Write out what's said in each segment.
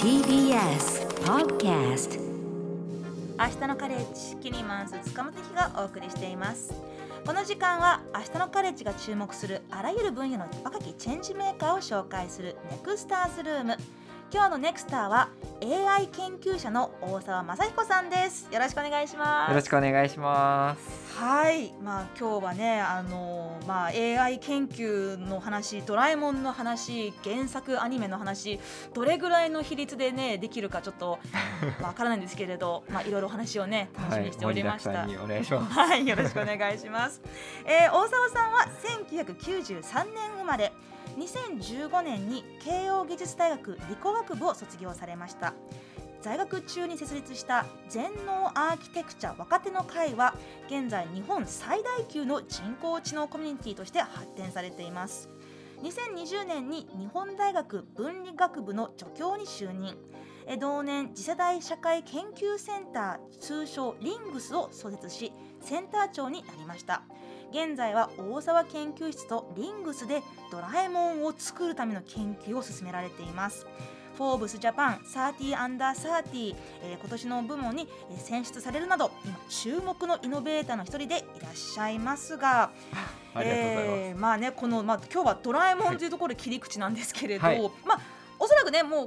TBS Podcast 明日のカレッジキニマンス塚本貴がお送りしています。この時間は明日のカレッジが注目するあらゆる分野の若きチェンジメーカーを紹介するネクスターズルーム。今日のネクスターは AI 研究者の大沢雅彦さんです。よろしくお願いします。よろしくお願いします。はい、今日はねAI 研究の話、ドラえもんの話、原作アニメの話、どれぐらいの比率でねできるかちょっとわからないんですけれど、いろいろ話をね楽しみにしておりました、はい、盛りだくさんにお願いします、はい、よろしくお願いします、大沢さんは1993年生まれ、2015年に慶応義塾大学理工学部を卒業されました。在学中に設立した全能アーキテクチャ若手の会は現在日本最大級の人工知能コミュニティとして発展されています。2020年に日本大学文理学部の助教に就任、同年次世代社会研究センター通称リングスを創設しセンター長になりました。現在は大沢研究室とリングスでドラえもんを作るための研究を進められています。フォーブスジャパン30 under 30、今年の部門に選出されるなど今注目のイノベーターの一人でいらっしゃいますがありがとうございます。今日はドラえもんというところで切り口なんですけれど、はい、おそらくねもう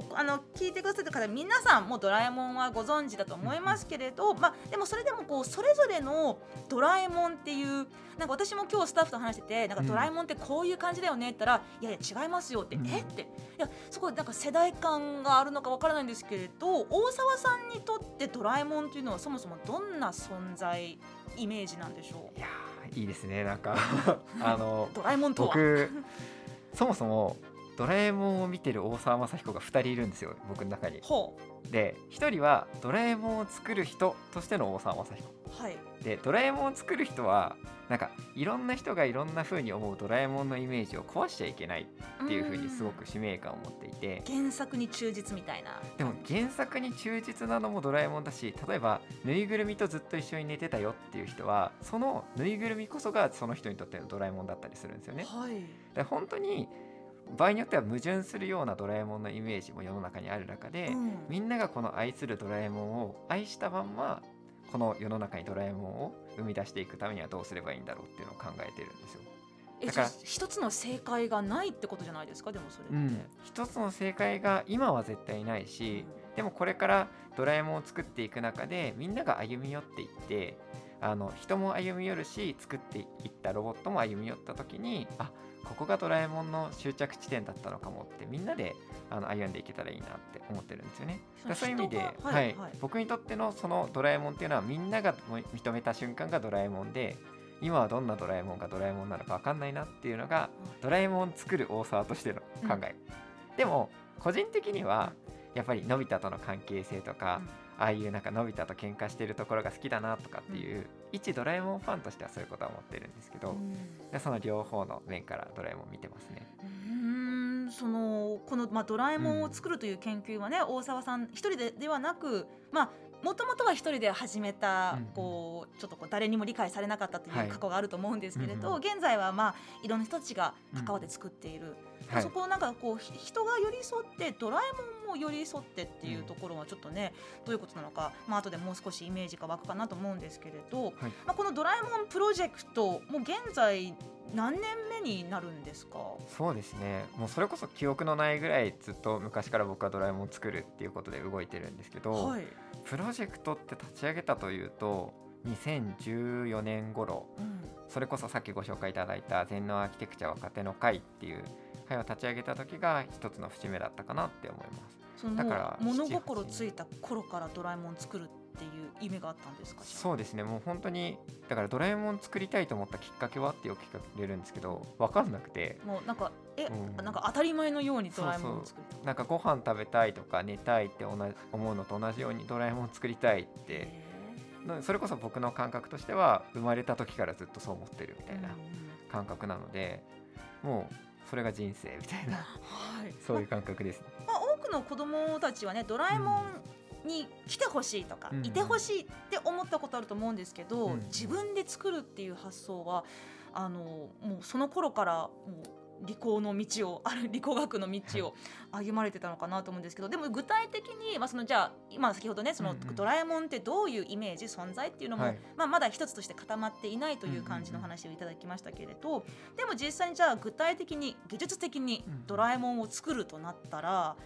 聞いてくださった方皆さんもドラえもんはご存知だと思いますけれど、でもそれでもこうそれぞれのドラえもんっていう、なんか私も今日スタッフと話しててドラえもんってこういう感じだよねって言ったら、いや違いますよって、っていやそこでなんか世代間があるのかわからないんですけれど、大沢さんにとってドラえもんというのはそもそもどんな存在イメージなんでしょう。いやいいですね。なんかドラえもんとは僕そもそもドラえもんを見てる大沢雅彦が2人いるんですよ僕の中に。ほうで1人はドラえもんを作る人としての大沢雅彦、はい、でドラえもんを作る人はなんかいろんな人がいろんな風に思うドラえもんのイメージを壊しちゃいけないっていう風にすごく使命感を持っていて、原作に忠実みたいな。でも原作に忠実なのもドラえもんだし、例えばぬいぐるみとずっと一緒に寝てたよっていう人はそのぬいぐるみこそがその人にとってのドラえもんだったりするんですよね、はい、だから本当に場合によっては矛盾するようなドラえもんのイメージも世の中にある中で、みんながこの愛するドラえもんを愛したまんまこの世の中にドラえもんを生み出していくためにはどうすればいいんだろうっていうのを考えてるんですよ。だから一つの正解がないってことじゃないですか。でもそれって、一つの正解が今は絶対ないし、でもこれからドラえもんを作っていく中でみんなが歩み寄っていって、人も歩み寄るし作っていったロボットも歩み寄った時に、ここがドラえもんの終着地点だったのかもってみんなで歩んでいけたらいいなって思ってるんですよね。そういう意味で、僕にとってのそのドラえもんっていうのはみんなが認めた瞬間がドラえもんで、今はどんなドラえもんがドラえもんなのか分かんないなっていうのがドラえもん作る大沢としての考え、でも個人的にはやっぱりのび太との関係性とか、ああいうなんかのび太と喧嘩してるところが好きだなとかっていう、一ドラえもんファンとしてはそういうことは思ってるんですけど、その両方の面からドラえもん見てますね。この、ドラえもんを作るという研究はね、大沢さん一人 ではなく、もともとは一人で始めた、ちょっと誰にも理解されなかったという過去があると思うんですけれど、現在は、いろんな人たちが関わって作っている、そこをなんか人が寄り添ってドラえもんも寄り添ってっていうところはちょっとね、どういうことなのか、後でもう少しイメージが湧くかなと思うんですけれど、このドラえもんプロジェクトもう現在何年目になるんですか。そうですね、もうそれこそ記憶のないぐらいずっと昔から僕はドラえもんを作るっていうことで動いてるんですけど、プロジェクトって立ち上げたというと2014年頃、それこそさっきご紹介いただいた全能アーキテクチャ若手の会っていう会を立ち上げた時が一つの節目だったかなって思います。だから物心ついた頃からドラえもん作るっていう夢があったんですか。そうですね、もう本当にだからドラえもん作りたいと思ったきっかけはってよく聞かれるんですけど分かんなくて、もうなんかなんか当たり前のようにドラえもんを作りたい、なんかご飯食べたいとか寝たいって思うのと同じようにドラえもん作りたいって、それこそ僕の感覚としては生まれた時からずっとそう思ってるみたいな感覚なので、もうそれが人生みたいな、そういう感覚ですね。多くの子どもたちはねドラえもんに来てほしいとか、いてほしいって思ったことあると思うんですけど、自分で作るっていう発想はもうその頃からもう理工学の道を歩まれてたのかなと思うんですけど、でも具体的に、じゃあ今先ほどね、そのドラえもんってどういうイメージ存在っていうのも、まだ一つとして固まっていないという感じの話をいただきましたけれど、でも実際にじゃあ具体的に技術的にドラえもんを作るとなったら、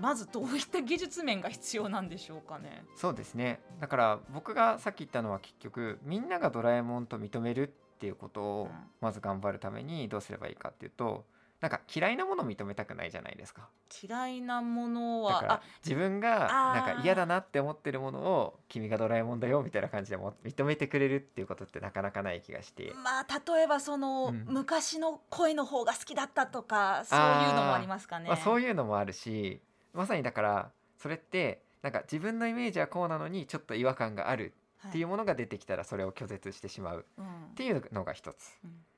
まずどういった技術面が必要なんでしょうかね。そうですね、だから僕がさっき言ったのは、結局みんながドラえもんと認めるっていうことをまず頑張るためにどうすればいいかっていうと、なんか嫌いなものを認めたくないじゃないですか。嫌いなものはだから自分がなんか嫌だなって思ってるものを、君がドラえもんだよみたいな感じでも認めてくれるっていうことってなかなかない気がして、例えばその、昔の声の方が好きだったとか、そういうのもありますかね。そういうのもあるし、まさにだからそれってなんか自分のイメージはこうなのにちょっと違和感があるっていうものが出てきたら、それを拒絶してしまうっていうのが一つ、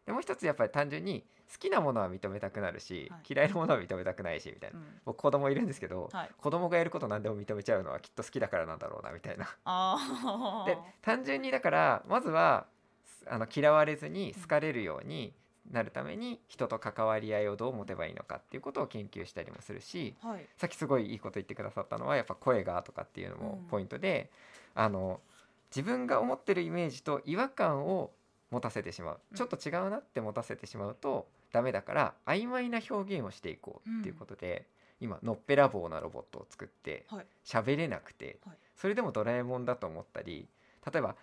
でもう一つやっぱり単純に好きなものは認めたくなるし、嫌いなものは認めたくないしみたいな、僕子供いるんですけど、子供がやること何でも認めちゃうのはきっと好きだからなんだろうなみたいな。で単純にだからまずは嫌われずに好かれるようになるために、人と関わり合いをどう持てばいいのかっていうことを研究したりもするし、さっきすごいいいこと言ってくださったのは、やっぱ声がとかっていうのもポイントで、自分が思ってるイメージと違和感を持たせてしまう、ちょっと違うなって持たせてしまうとダメだから、曖昧な表現をしていこうっていうことで、今のっぺらぼうなロボットを作って喋れなくて、それでもドラえもんだと思ったり、例えば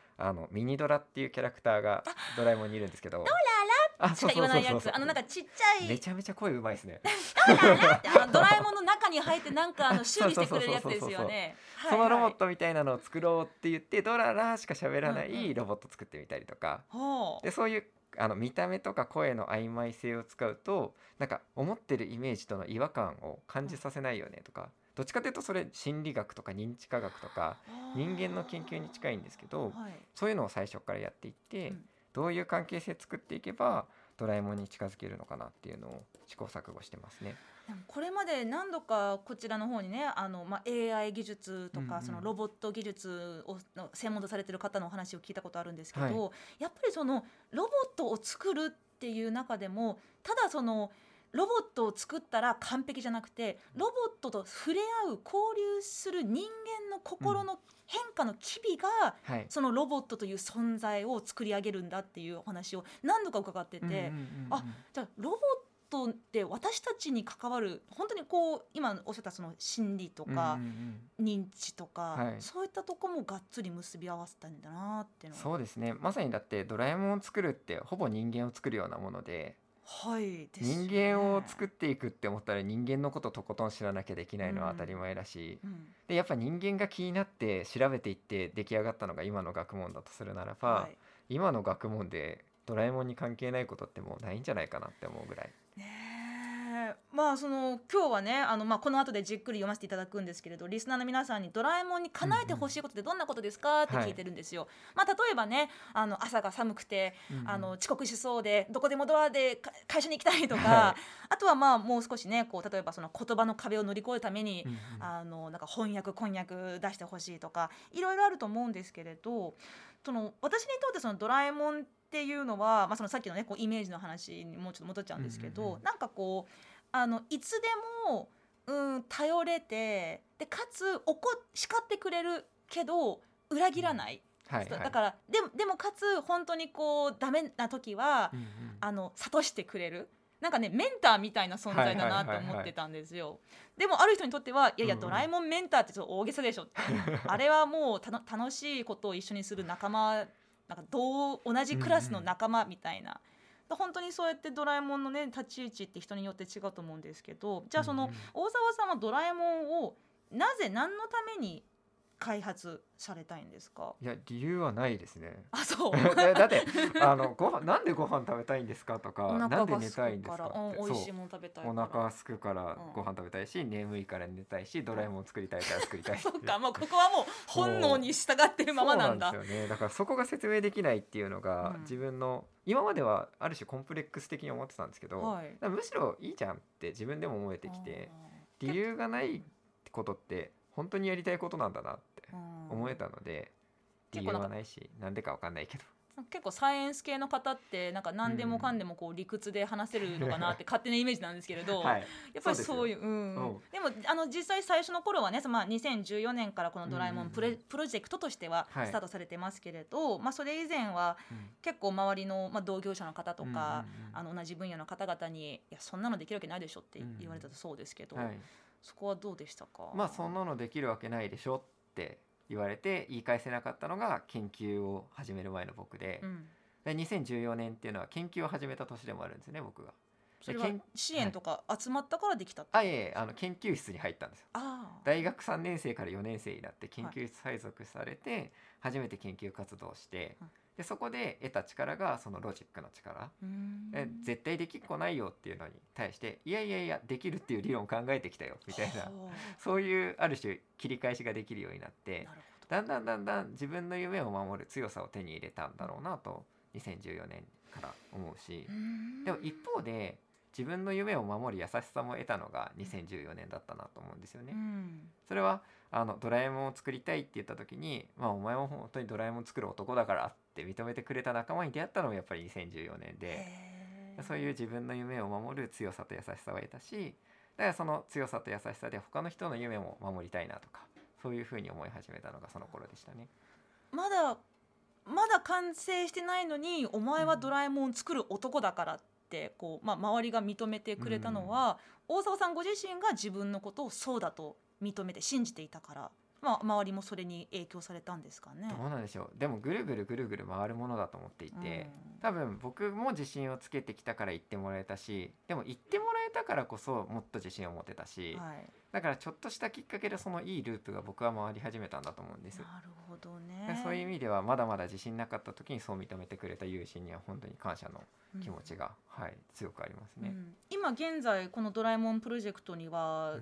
ミニドラっていうキャラクターがドラえもんにいるんですけど、ドララしか言わないやつ、なんかちっちゃい、めちゃめちゃ声うまいですねドララってドラえもんの中に入ってなんか修理してくれるやつですよね。そのロボットみたいなのを作ろうって言って、ドララしか喋らないロボット作ってみたりとか、でそういう見た目とか声の曖昧性を使うと、なんか思ってるイメージとの違和感を感じさせないよねとか、どっちかというとそれ心理学とか認知科学とか人間の研究に近いんですけど、そういうのを最初からやっていって、どういう関係性作っていけばドラえもんに近づけるのかなっていうのを試行錯誤してますね。でもこれまで何度かこちらの方にね、AI 技術とかそのロボット技術を専門とされている方のお話を聞いたことあるんですけど、やっぱりそのロボットを作るっていう中でも、ただそのロボットを作ったら完璧じゃなくて、ロボットと触れ合う交流する人間の心の変化の機微が、そのロボットという存在を作り上げるんだっていうお話を何度か伺ってて、じゃあロボットって私たちに関わる、本当にこう今おっしゃったその心理とか認知とか、そういったとこもがっつり結び合わせたんだなっていうの。そうですね、まさにだってドラえもんを作るってほぼ人間を作るようなもので、ですね、人間を作っていくって思ったら、人間のこととことん知らなきゃできないのは当たり前だし、でやっぱ人間が気になって調べていって出来上がったのが今の学問だとするならば、今の学問でドラえもんに関係ないことってもうないんじゃないかなって思うぐらい、その今日はね、この後でじっくり読ませていただくんですけれど、リスナーの皆さんにドラえもんに叶えてほしいことってどんなことですかって聞いてるんですよ、例えばね、朝が寒くて、遅刻しそうでどこでもドアで会社に行きたいとか、あとはもう少しね、こう例えばその言葉の壁を乗り越えるために、なんか翻訳こんにゃく出してほしいとか、いろいろあると思うんですけれど、その私にとってそのドラえもんっていうのは、そのさっきのねこうイメージの話にもうちょっと戻っちゃうんですけど、なんかこういつでも、頼れて、でかつ叱ってくれるけど裏切らない、だからでもかつ本当にこうダメな時は、諭してくれる、なんかねメンターみたいな存在だなと思ってたんですよ、でもある人にとっては、いやドラえもんメンターってちょっと大げさでしょあれはもう楽しいことを一緒にする仲間、なんか同じクラスの仲間みたいな、本当にそうやってドラえもんのね立ち位置って人によって違うと思うんですけど、じゃあその大沢さんはドラえもんをなぜ何のために開発されたいんですか？いや理由はないですね。だってなんでご飯食べたいんですかとか、なんで寝たいんですかって、おいしいもの食べたいから、お腹がすくからご飯食べたいし、眠いから寝たいし、ドラえもん作りたいから作りたい。そっか、ここはもう本能に従ってるままなんだ。そうなんですよね。だからそこが説明できないっていうのが、自分の今まではある種コンプレックス的に思ってたんですけど、むしろいいじゃんって自分でも思えてきて、理由がないことって本当にやりたいことなんだなって思えたので、理由はないし、なんでか分かんないけど結構サイエンス系の方ってなんか何でもかんでもこう理屈で話せるのかなって勝手なイメージなんですけれど、はい、やっぱりそういう、うん、でも実際最初の頃はね、まあ、2014年からこのドラえもんプロジェクトとしてはスタートされてますけれど、はい、まあ、それ以前は結構周りの、まあ、同業者の方とか、うん、同じ分野の方々にいやそんなのできるわけないでしょって言われたそうですけど、うん、はい、そこはどうでしたか？まあ、そんなのできるわけないでしょって言われて言い返せなかったのが研究を始める前の僕 で2014年っていうのは研究を始めた年でもあるんですね。僕がそれは支援とか集まったからできたってことですか？はい、研究室に入ったんですよ。大学3年生から4年生になって研究室配属されて初めて研究活動をして、はい、でそこで得た力がそのロジックの力、絶対できっこないよっていうのに対していやできるっていう理論を考えてきたよみたいな、そういうある種切り返しができるようになって、だんだん自分の夢を守る強さを手に入れたんだろうなと2014年から思うし、でも一方で自分の夢を守る優しさも得たのが2014年だったなと思うんですよね、うん、それはドラえもんを作りたいって言った時に、まあ、お前も本当にドラえもん作る男だからって認めてくれた仲間に出会ったのもやっぱり2014年で、そういう自分の夢を守る強さと優しさを得たし、だからその強さと優しさで他の人の夢も守りたいなとか、そういうふうに思い始めたのがその頃でしたね。まだ完成してないのにお前はドラえもんを作る男だからってこう、まあ、周りが認めてくれたのは、大沢さんご自身が自分のことをそうだと認めて信じていたから、まあ、周りもそれに影響されたんですかね。どうなんでしょう。でもぐるぐる回るものだと思っていて、多分僕も自信をつけてきたから言ってもらえたし、でも言ってもらえたからこそもっと自信を持てたし、はい、だからちょっとしたきっかけでそのいいループが僕は回り始めたんだと思うんです。なるほどね。そういう意味ではまだまだ自信なかった時にそう認めてくれた友人には本当に感謝の気持ちが、うん、はい、強くありますね、うん、今現在このドラえもんプロジェクトには、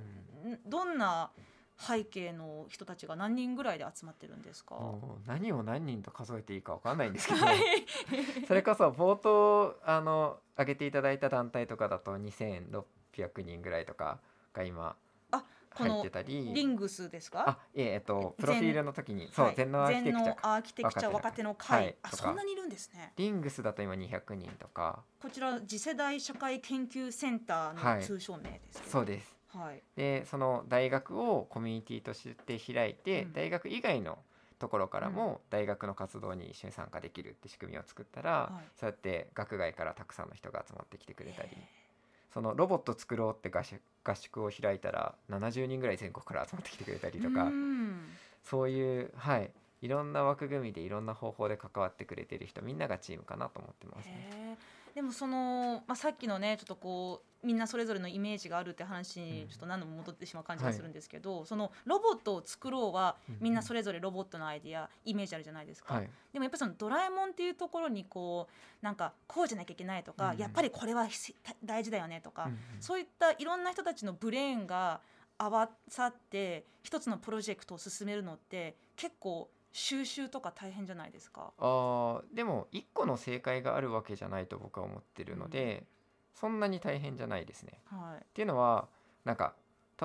うん、どんな背景の人たちが何人ぐらいで集まってるんですか？何を何人と数えていいか分かんないんですけど、はい、それこそ冒頭挙げていただいた団体とかだと2600人ぐらいとかが今入ってたり、リングスですか？プロフィールの時に全能アーキテクチャ若手の会、はい、そんなにいるんですね。リングスだと今200人とか。こちら次世代社会研究センターの通称名です、はい、そうです、はい、でその大学をコミュニティとして開いて、うん、大学以外のところからも大学の活動に一緒に参加できるって仕組みを作ったら、はい、そうやって学外からたくさんの人が集まってきてくれたり、そのロボット作ろうって合宿を開いたら70人ぐらい全国から集まってきてくれたりとか、そういう、はい、いろんな枠組みでいろんな方法で関わってくれてる人みんながチームかなと思ってますね。でもその、まあ、さっきのねちょっとこうみんなそれぞれのイメージがあるって話にちょっと何度も戻ってしまう感じがするんですけど、うん、はい、そのロボットを作ろうはみんなそれぞれロボットのアイディアイメージあるじゃないですか、はい、でもやっぱりそのドラえもんっていうところにこうなんかこうじゃなきゃいけないとか、うん、やっぱりこれは大事だよねとか、うん、そういったいろんな人たちのブレーンが合わさって一つのプロジェクトを進めるのって結構収集とか大変じゃないですか。でも一個の正解があるわけじゃないと僕は思ってるので、うん、そんなに大変じゃないですね、はい、っていうのはなんか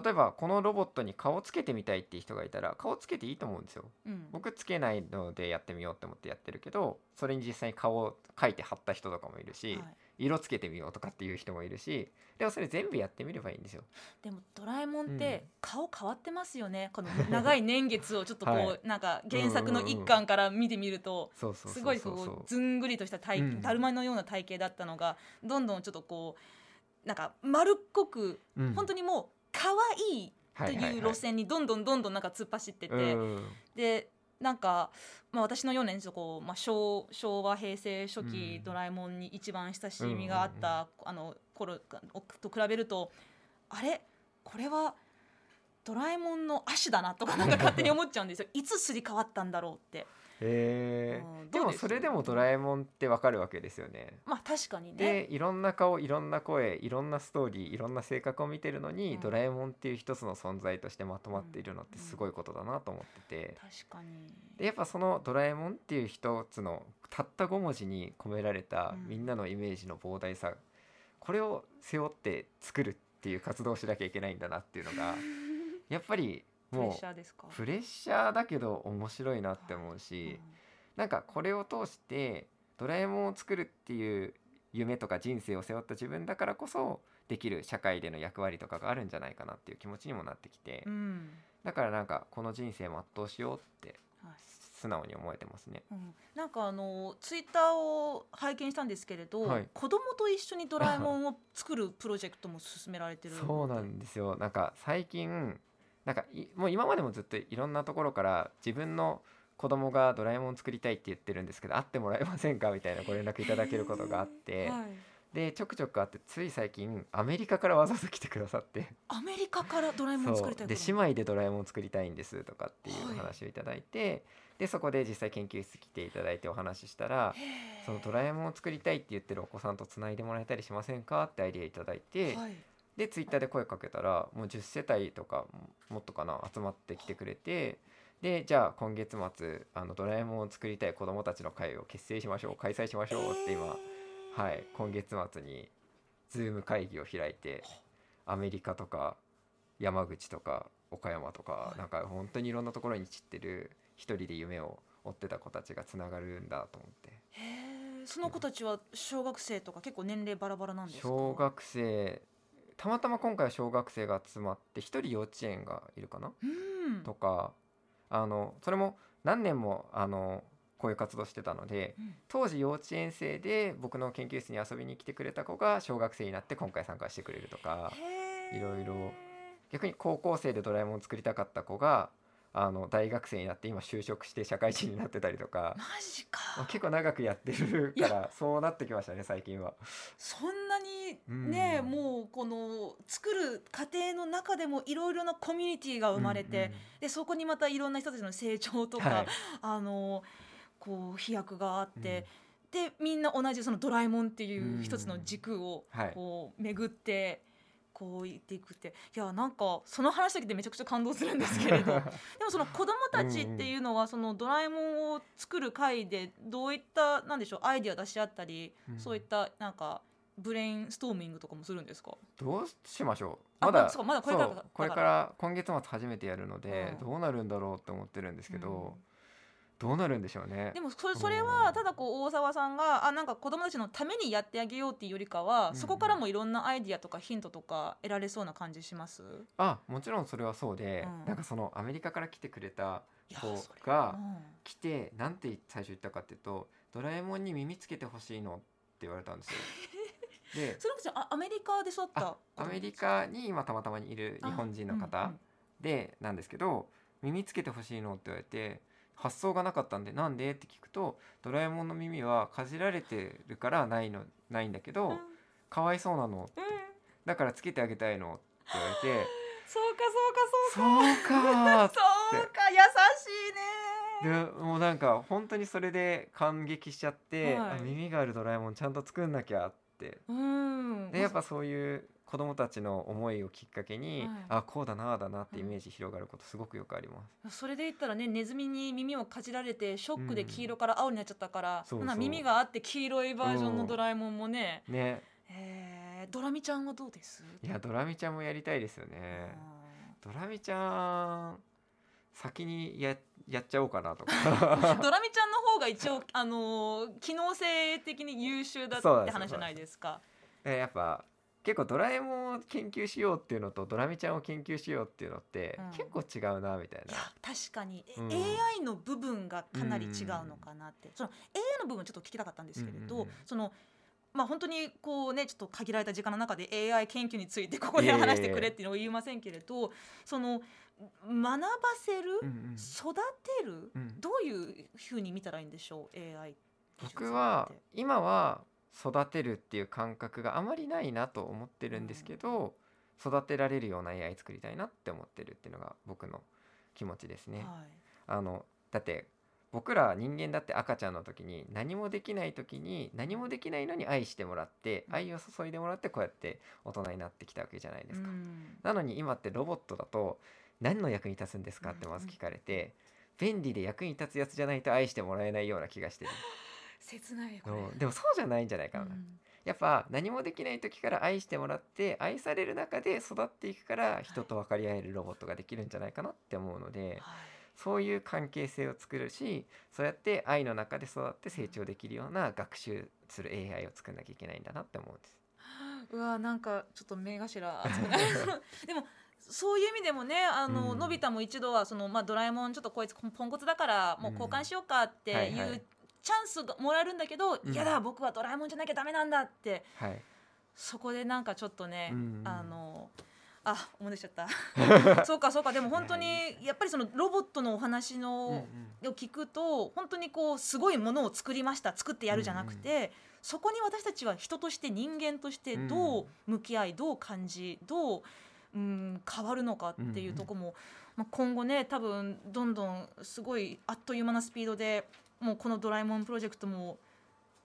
例えばこのロボットに顔つけてみたいっていう人がいたら顔つけていいと思うんですよ、うん、僕つけないのでやってみようと思ってやってるけど、それに実際に顔を描いて貼った人とかもいるし、はい、色つけてみようとかっていう人もいるし、でもそれ全部やってみればいいんですよ。でもドラえもんって顔変わってますよね、うん、この長い年月をちょっとこう、はい、なんか原作の一巻から見てみるとすごいこうずんぐりとしただるまのような体型だったのがどんどんちょっとこうなんか丸っこく、うん、本当にもう可愛いという路線にどんどんなんか突っ走ってて、はいはいはい、でなんか、まあ、私の4年とこう、まあ、昭和平成初期、うん、ドラえもんに一番親しみがあった、うんうんうん、頃と比べるとあれこれはドラえもんの足だなとかなんか勝手に思っちゃうんですよいつすり替わったんだろうってでもそれでもドラえもんってわかるわけですよね。まあ確かにね。でいろんな顔いろんな声いろんなストーリーいろんな性格を見てるのに、うん、ドラえもんっていう一つの存在としてまとまっているのってすごいことだなと思ってて、うんうん、確かに。でやっぱそのドラえもんっていう一つのたった5文字に込められたみんなのイメージの膨大さ、うん、これを背負って作るっていう活動をしなきゃいけないんだなっていうのがやっぱりもうプレッシャーだけど面白いなって思うし、なんかこれを通してドラえもんを作るっていう夢とか人生を背負った自分だからこそできる社会での役割とかがあるんじゃないかなっていう気持ちにもなってきて、うん、だからなんかこの人生を全うしようって素直に思えてますね、はい、うん、なんかツイッターを拝見したんですけれど、はい、子供と一緒にドラえもんを作るプロジェクトも進められてるそうなんですよ。なんか最近なんかもう今までもずっといろんなところから自分の子供がドラえもん作りたいって言ってるんですけど会ってもらえませんかみたいなご連絡いただけることがあって、はい、でちょくちょくあってつい最近アメリカからわざわざ来てくださって、アメリカからドラえもん作りたい、で姉妹でドラえもん作りたいんですとかっていう話をいただいて、はい、でそこで実際研究室来ていただいてお話ししたら、そのドラえもんを作りたいって言ってるお子さんとつないでもらえたりしませんかってアイデアいただいて、はい、でツイッターで声かけたらもう10世帯とかもっとかな集まってきてくれて、でじゃあ今月末ドラえもんを作りたい子どもたちの会を結成しましょう、開催しましょうって今、はい、今月末に Zoom 会議を開いてアメリカとか山口とか岡山とか、なんか本当にいろんなところに散ってる一人で夢を追ってた子たちがつながるんだと思って。へえ、その子たちは小学生とか結構年齢バラバラなんですか？小学生、たまたま今回は小学生が集まって一人幼稚園がいるかな、うん、とかそれも何年もこういう活動してたので、うん、当時幼稚園生で僕の研究室に遊びに来てくれた子が小学生になって今回参加してくれるとか、いろいろ。逆に高校生でドラえもん作りたかった子が大学生になって今就職して社会人になってたりとか。マジか、まあ、結構長くやってるからそうなってきましたね最近は。そんなにね、うん、もうこの作る過程の中でもいろいろなコミュニティが生まれて、うんうん、でそこにまたいろんな人たちの成長とか、はい、こう飛躍があって、うん、でみんな同じそのドラえもんっていう一つの軸をこう巡って、はい、こう言っていくって、いやなんかその話だけでめちゃくちゃ感動するんですけれどでもその子どもたちっていうのはそのドラえもんを作る会でどういったなんでしょうアイディア出し合ったり、うん、そういったなんかブレインストーミングとかもするんですか？どうしましょう。まだこれからだから、これから今月末初めてやるので、うん、どうなるんだろうって思ってるんですけど、うん、どうなるんでしょうね。でもそれはただこう大沢さんがなんか子どもたちのためにやってあげようっていうよりかは、うん、そこからもいろんなアイディアとかヒントとか得られそうな感じします？あ、もちろんそれはそうで、うん、なんかそのアメリカから来てくれた子が来て、うん、なんて最初言ったかっていうとドラえもんに耳つけてほしいのって言われたんですよでそれこそアメリカで育ったアメリカに今たまたまにいる日本人の方でなんですけど、うんうん、耳つけてほしいのって言われて発想がなかったんで、なんでって聞くとドラえもんの耳はかじられてるからないんだけど、うん、かわいそうなのって、うん、だからつけてあげたいのって言われてそうか優しいね。でもうなんか本当にそれで感激しちゃって、はい、耳があるドラえもんちゃんと作んなきゃって、うんでやっぱそういう子どもたちの思いをきっかけに、はい、あこうだなだなってイメージ広がることすごくよくあります、うん、それで言ったらねネズミに耳をかじられてショックで黄色から青になっちゃったから、うん、なんか耳があって黄色いバージョンのドラえもんもね、うんねドラミちゃんはどうです？いやドラミちゃんもやりたいですよね、うん、ドラミちゃん先にやっちゃおうかなとかドラミちゃんの方が一応機能性的に優秀だって話じゃないですか。やっぱ結構ドラえもんを研究しようっていうのとドラミちゃんを研究しようっていうのって結構違うなみたいな、うん、確かに、うん、AI の部分がかなり違うのかなって、うん、その AI の部分ちょっと聞きたかったんですけれど、うん、そのまあ、本当にこうねちょっと限られた時間の中で AI 研究についてここで話してくれっていうのを言いませんけれど、その学ばせる、うんうん、育てる、うん、どういうふうに見たらいいんでしょう AI って。僕は今は育てるっていう感覚があまりないなと思ってるんですけど、うん、育てられるような AI 作りたいなって思ってるっていうのが僕の気持ちですね、はい、だって僕ら人間だって赤ちゃんの時に何もできないのに愛してもらって愛を注いでもらってこうやって大人になってきたわけじゃないですか、うん、なのに今ってロボットだと何の役に立つんですかってまず聞かれて、うん、便利で役に立つやつじゃないと愛してもらえないような気がしてる切ないよこれ。でもそうじゃないんじゃないかな、うん、やっぱ何もできない時から愛してもらって愛される中で育っていくから人と分かり合えるロボットができるんじゃないかなって思うので、はい、そういう関係性を作るし、そうやって愛の中で育って成長できるような学習する AI を作んなきゃいけないんだなって思うんです。うわ、なんかちょっと目頭熱くなるでもそういう意味でもね、のび太も一度はその、ドラえもんちょっとこいつポンコツだからもう交換しようかっていう、はいはい、チャンスがもらえるんだけど、いやだ僕はドラえもんじゃなきゃダメなんだって、はい、そこでなんかちょっとね、思い出しちゃったそうかそうか。でも本当にやっぱりそのロボットのお話のを聞くと本当にこうすごいものを作りました、作ってやるじゃなくて、そこに私たちは人として人間としてどう向き合い、どう感じ、どう変わるのかっていうところも、今後ね多分どんどんすごいあっという間なスピードでもうこのドラえもんプロジェクトも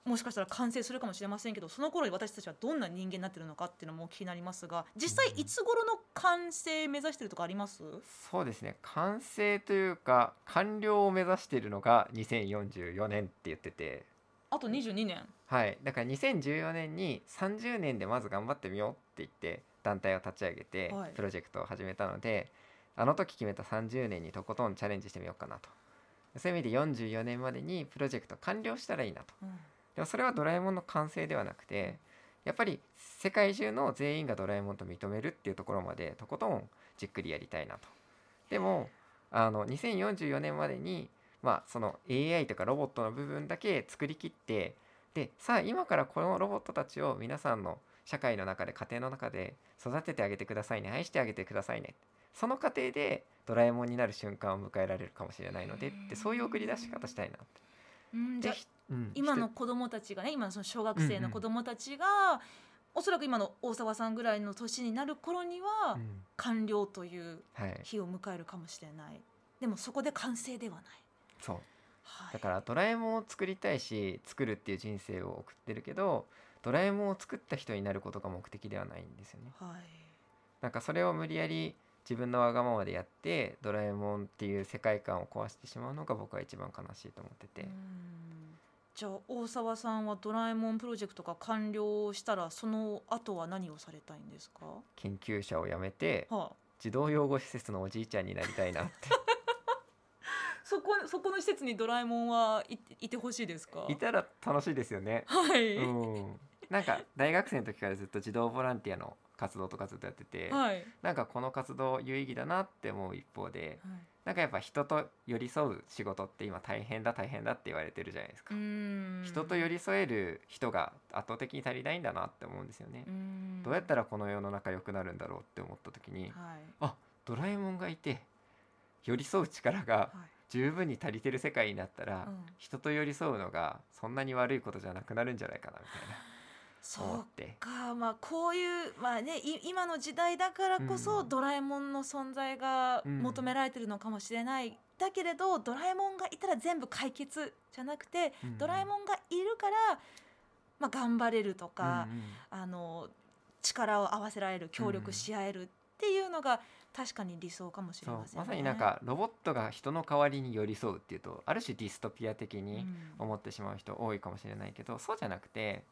もしかしたら完成するかもしれませんけど、その頃に私たちはどんな人間になってるのかっていうのも気になりますが、実際いつ頃の完成目指してるとかあります？そうですね、完成というか完了を目指しているのが2044年って言ってて、あと22年。はい、だから2014年に30年でまず頑張ってみようって言って団体を立ち上げてプロジェクトを始めたので、あの時決めた30年にとことんチャレンジしてみようかなと。そういう意味で44年までにプロジェクト完了したらいいなと、でもそれはドラえもんの完成ではなくて、やっぱり世界中の全員がドラえもんと認めるっていうところまでとことんじっくりやりたいなと。でも2044年までに、その AI とかロボットの部分だけ作り切って、でさあ今からこのロボットたちを皆さんの社会の中で家庭の中で育ててあげてくださいね、愛してあげてくださいね、その過程でドラえもんになる瞬間を迎えられるかもしれないのでって、そういう送り出し方したいなって。じゃあ今の子どもたちがね、今のその小学生の子どもたちが、おそらく今の大沢さんぐらいの年になる頃には完了という日を迎えるかもしれない、でもそこで完成ではない。そう、だからドラえもんを作りたいし作るっていう人生を送ってるけど、ドラえもんを作った人になることが目的ではないんですよね、なんかそれを無理やり自分のわがままでやってドラえもんっていう世界観を壊してしまうのが僕は一番悲しいと思ってて。じゃあ大沢さんはドラえもんプロジェクトが完了したらその後は何をされたいんですか？研究者を辞めて、児童養護施設のおじいちゃんになりたいなってそこの施設にドラえもんはいてほしいですか？いたら楽しいですよね、なんか大学生の時からずっと児童ボランティアの活動とかずっとやってて、なんかこの活動有意義だなって思う一方で、なんかやっぱ人と寄り添う仕事って今大変だって言われてるじゃないですか。人と寄り添える人が圧倒的に足りないんだなって思うんですよね。どうやったらこの世の中良くなるんだろうって思った時に、ドラえもんがいて寄り添う力が十分に足りてる世界になったら、人と寄り添うのがそんなに悪いことじゃなくなるんじゃないかなみたいな。そうか、こういう、今の時代だからこそドラえもんの存在が求められてるのかもしれない、だけれどドラえもんがいたら全部解決じゃなくて、ドラえもんがいるから、頑張れるとか、力を合わせられる、協力し合えるっていうのが確かに理想かもしれませんね。まさになんかロボットが人の代わりに寄り添うっていうとある種ディストピア的に思ってしまう人多いかもしれないけど、そうじゃなくて、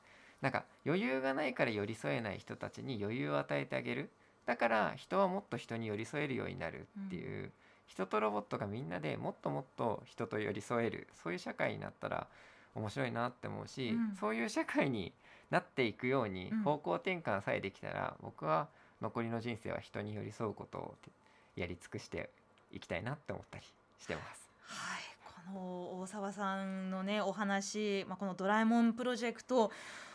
なんか余裕がないから寄り添えない人たちに余裕を与えてあげる、だから人はもっと人に寄り添えるようになるっていう、人とロボットがみんなでもっともっと人と寄り添える、そういう社会になったら面白いなって思うし、そういう社会になっていくように方向転換さえできたら、僕は残りの人生は人に寄り添うことをやり尽くしていきたいなって思ったりしてます。この大沢さんのねお話、このドラえもんプロジェクト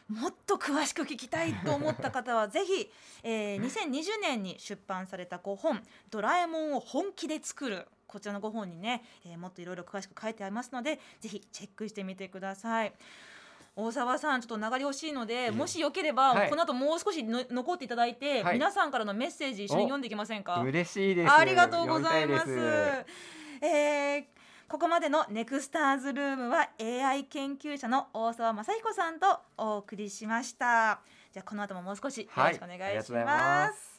もっと詳しく聞きたいと思った方はぜひ、2020年に出版された5本「ドラえもんを本気で作る」、こちらの5本にね、もっといろいろ詳しく書いてありますのでぜひチェックしてみてください。大沢さんちょっと流れ欲しいので、もしよければ、この後もう少し残っていただいて、皆さんからのメッセージ一緒に読んでいきませんか？嬉しいです。ありがとうございます。ここまでのネクスターズルームは AI 研究者の大沢雅彦さんとお送りしました。じゃあこの後ももう少しよろしくお願いします。